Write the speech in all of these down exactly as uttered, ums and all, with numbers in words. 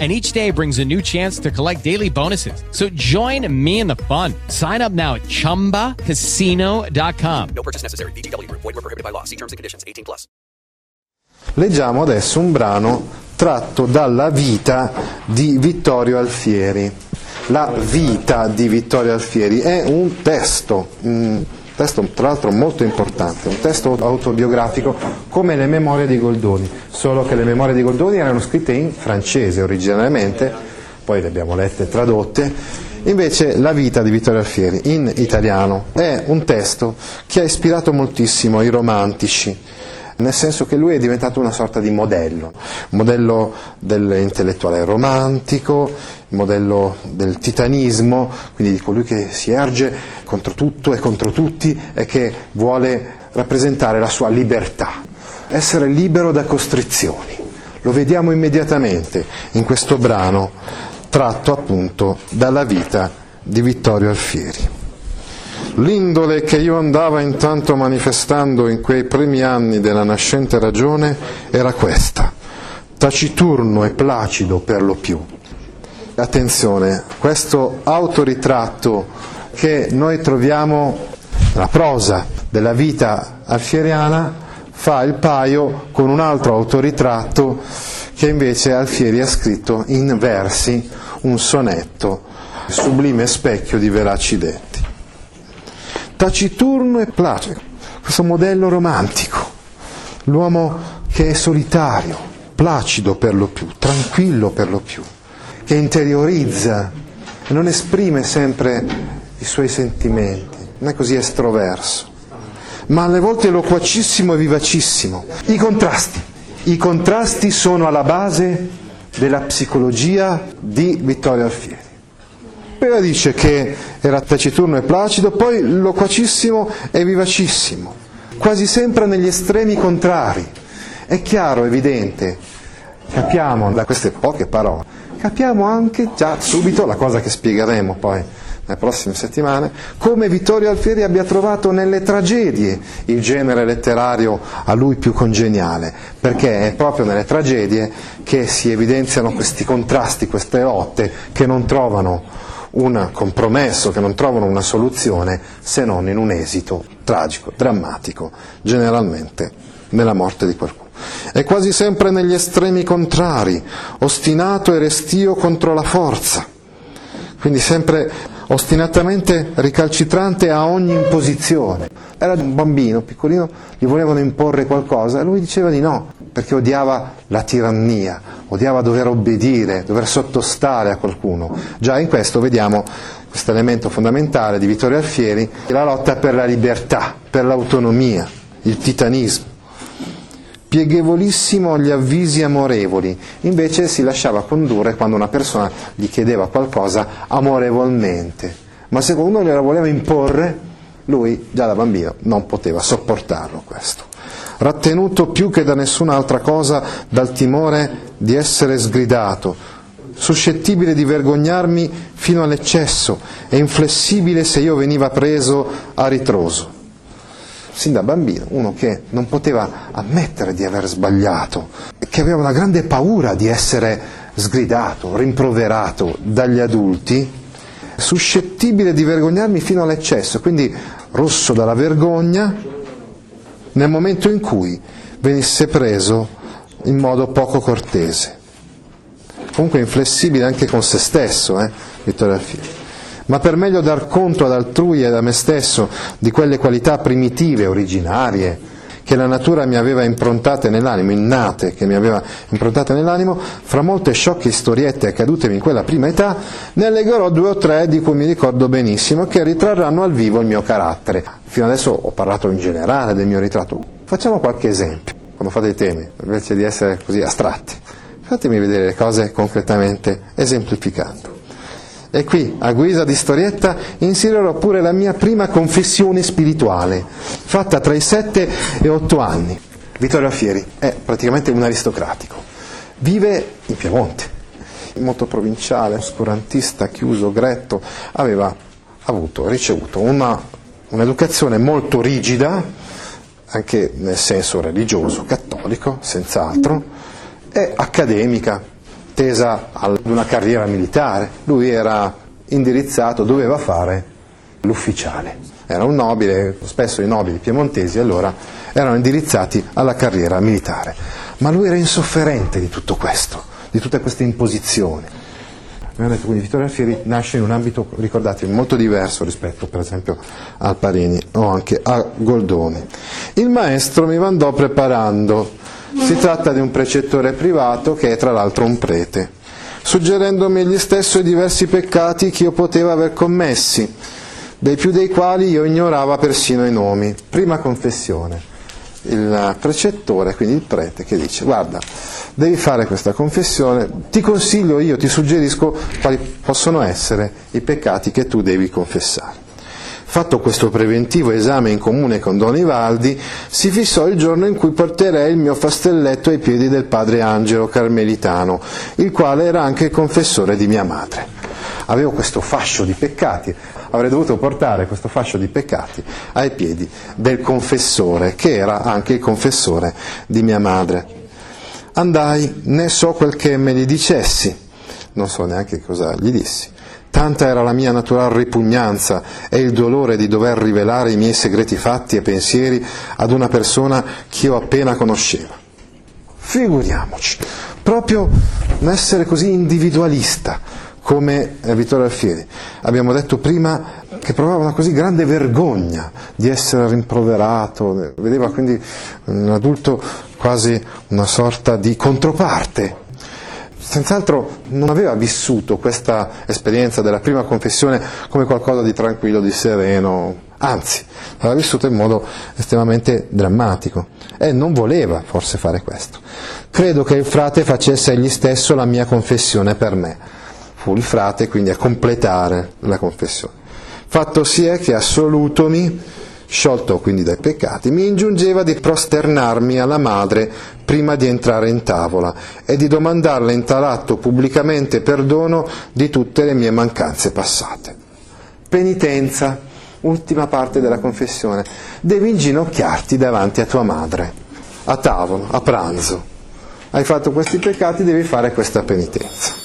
And each day brings a new chance to collect daily bonuses. So join me in the fun. Sign up now at chumba casino dot com. No purchase necessary. V G W. Void where prohibited by law. See terms and conditions. eighteen plus. Leggiamo adesso un brano tratto dalla vita di Vittorio Alfieri. La vita di Vittorio Alfieri è un testo, un testo tra l'altro molto importante, un testo autobiografico come le memorie di Goldoni, solo che le memorie di Goldoni erano scritte in francese originariamente, poi le abbiamo lette e tradotte. Invece la vita di Vittorio Alfieri in italiano è un testo che ha ispirato moltissimo i romantici, nel senso che lui è diventato una sorta di modello, modello dell'intellettuale romantico, modello del titanismo, quindi di colui che si erge contro tutto e contro tutti e che vuole rappresentare la sua libertà, essere libero da costrizioni. Lo vediamo immediatamente in questo brano tratto appunto dalla vita di Vittorio Alfieri. L'indole che io andava intanto manifestando in quei primi anni della nascente ragione era questa, taciturno e placido per lo più. Attenzione, questo autoritratto che noi troviamo nella prosa della vita alfieriana fa il paio con un altro autoritratto che invece Alfieri ha scritto in versi, un sonetto, sublime specchio di veraci detti. Taciturno e placido, questo modello romantico, l'uomo che è solitario, placido per lo più, tranquillo per lo più, che interiorizza, non esprime sempre i suoi sentimenti, non è così estroverso, ma alle volte loquacissimo e vivacissimo. I contrasti. I contrasti sono alla base della psicologia di Vittorio Alfieri. Prima dice che era taciturno e placido, poi loquacissimo e vivacissimo, quasi sempre negli estremi contrari. È chiaro, evidente, capiamo da queste poche parole, capiamo anche già subito la cosa che spiegheremo poi nelle prossime settimane, come Vittorio Alfieri abbia trovato nelle tragedie il genere letterario a lui più congeniale, perché è proprio nelle tragedie che si evidenziano questi contrasti, queste lotte che non trovano un compromesso, che non trovano una soluzione se non in un esito tragico, drammatico, generalmente nella morte di qualcuno. È quasi sempre negli estremi contrari, ostinato e restio contro la forza, quindi sempre ostinatamente ricalcitrante a ogni imposizione. Era un bambino piccolino, gli volevano imporre qualcosa e lui diceva di no, perché odiava la tirannia, odiava dover obbedire, dover sottostare a qualcuno. Già in questo vediamo questo elemento fondamentale di Vittorio Alfieri, la lotta per la libertà, per l'autonomia, il titanismo. Pieghevolissimo agli avvisi amorevoli, invece si lasciava condurre quando una persona gli chiedeva qualcosa amorevolmente, ma se qualcuno gliela voleva imporre, lui già da bambino non poteva sopportarlo questo. Rattenuto più che da nessun'altra cosa dal timore di essere sgridato, suscettibile di vergognarmi fino all'eccesso e inflessibile se io veniva preso a ritroso. Sin da bambino, uno che non poteva ammettere di aver sbagliato, che aveva una grande paura di essere sgridato, rimproverato dagli adulti, suscettibile di vergognarmi fino all'eccesso, quindi rosso dalla vergogna nel momento in cui venisse preso in modo poco cortese. Comunque inflessibile anche con se stesso, eh, Vittorio Alfieri. Ma per meglio dar conto ad altrui e a me stesso di quelle qualità primitive, originarie, che la natura mi aveva improntate nell'animo, innate, che mi aveva improntate nell'animo, fra molte sciocche storiette accadutemi in quella prima età, ne allegherò due o tre di cui mi ricordo benissimo, che ritrarranno al vivo il mio carattere. Fino adesso ho parlato in generale del mio ritratto. Facciamo qualche esempio, quando fate i temi, invece di essere così astratti. Fatemi vedere le cose concretamente, esemplificando. E qui, a guisa di storietta, inserirò pure la mia prima confessione spirituale, fatta tra i sette e otto anni. Vittorio Alfieri è praticamente un aristocratico, vive in Piemonte, molto provinciale, oscurantista, chiuso, gretto, aveva avuto, ricevuto una, un'educazione molto rigida, anche nel senso religioso, cattolico, senz'altro, e accademica, tesa ad una carriera militare. Lui era indirizzato, doveva fare l'ufficiale. Era un nobile, spesso i nobili piemontesi allora erano indirizzati alla carriera militare, ma lui era insofferente di tutto questo, di tutte queste imposizioni. Abbiamo detto quindi Vittorio Alfieri nasce in un ambito, ricordate, molto diverso rispetto per esempio al Parini o anche a Goldoni. Il maestro mi mandò preparando, si tratta di un precettore privato che è tra l'altro un prete, suggerendomi egli stesso i diversi peccati che io poteva aver commessi, dei più dei quali io ignorava persino i nomi. Prima confessione, il precettore, quindi il prete, che dice: guarda, devi fare questa confessione, ti consiglio io, ti suggerisco quali possono essere i peccati che tu devi confessare. Fatto questo preventivo esame in comune con Don Ivaldi, si fissò il giorno in cui porterei il mio fastelletto ai piedi del padre Angelo Carmelitano, il quale era anche il confessore di mia madre. Avevo questo fascio di peccati, avrei dovuto portare questo fascio di peccati ai piedi del confessore, che era anche il confessore di mia madre. Andai, né so quel che me gli dicessi, non so neanche cosa gli dissi. Tanta era la mia naturale ripugnanza e il dolore di dover rivelare i miei segreti fatti e pensieri ad una persona che io appena conoscevo. Figuriamoci, proprio essere così individualista come Vittorio Alfieri. Abbiamo detto prima che provava una così grande vergogna di essere rimproverato, vedeva quindi un adulto quasi una sorta di controparte. Senz'altro non aveva vissuto questa esperienza della prima confessione come qualcosa di tranquillo, di sereno, anzi, l'aveva vissuta in modo estremamente drammatico e non voleva forse fare questo. Credo che il frate facesse egli stesso la mia confessione per me. Fu il frate quindi a completare la confessione. Fatto si è che assolutomi, sciolto quindi dai peccati, mi ingiungeva di prosternarmi alla madre prima di entrare in tavola e di domandarle in tal atto pubblicamente perdono di tutte le mie mancanze passate. Penitenza, ultima parte della confessione. Devi inginocchiarti davanti a tua madre, a tavola, a pranzo. Hai fatto questi peccati, devi fare questa penitenza.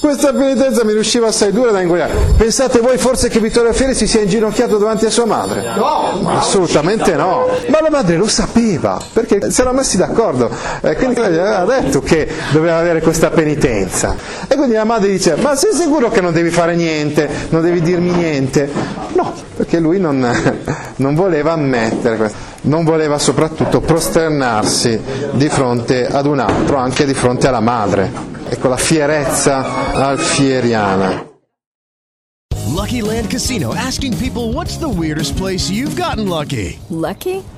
Questa penitenza mi riusciva assai dura da ingoiare. Pensate voi forse che Vittorio Alfieri si sia inginocchiato davanti a sua madre? No! Assolutamente no! Ma la madre lo sapeva, perché si erano messi d'accordo, eh, quindi aveva detto che doveva avere questa penitenza. E quindi la madre dice: ma sei sicuro che non devi fare niente? Non devi dirmi niente? No, perché lui non, non voleva ammettere questo. Non voleva soprattutto prosternarsi di fronte ad un altro, anche di fronte alla madre. Ecco la fierezza alfieriana. Lucky Land Casino asking people what's the weirdest place you've gotten lucky? Lucky?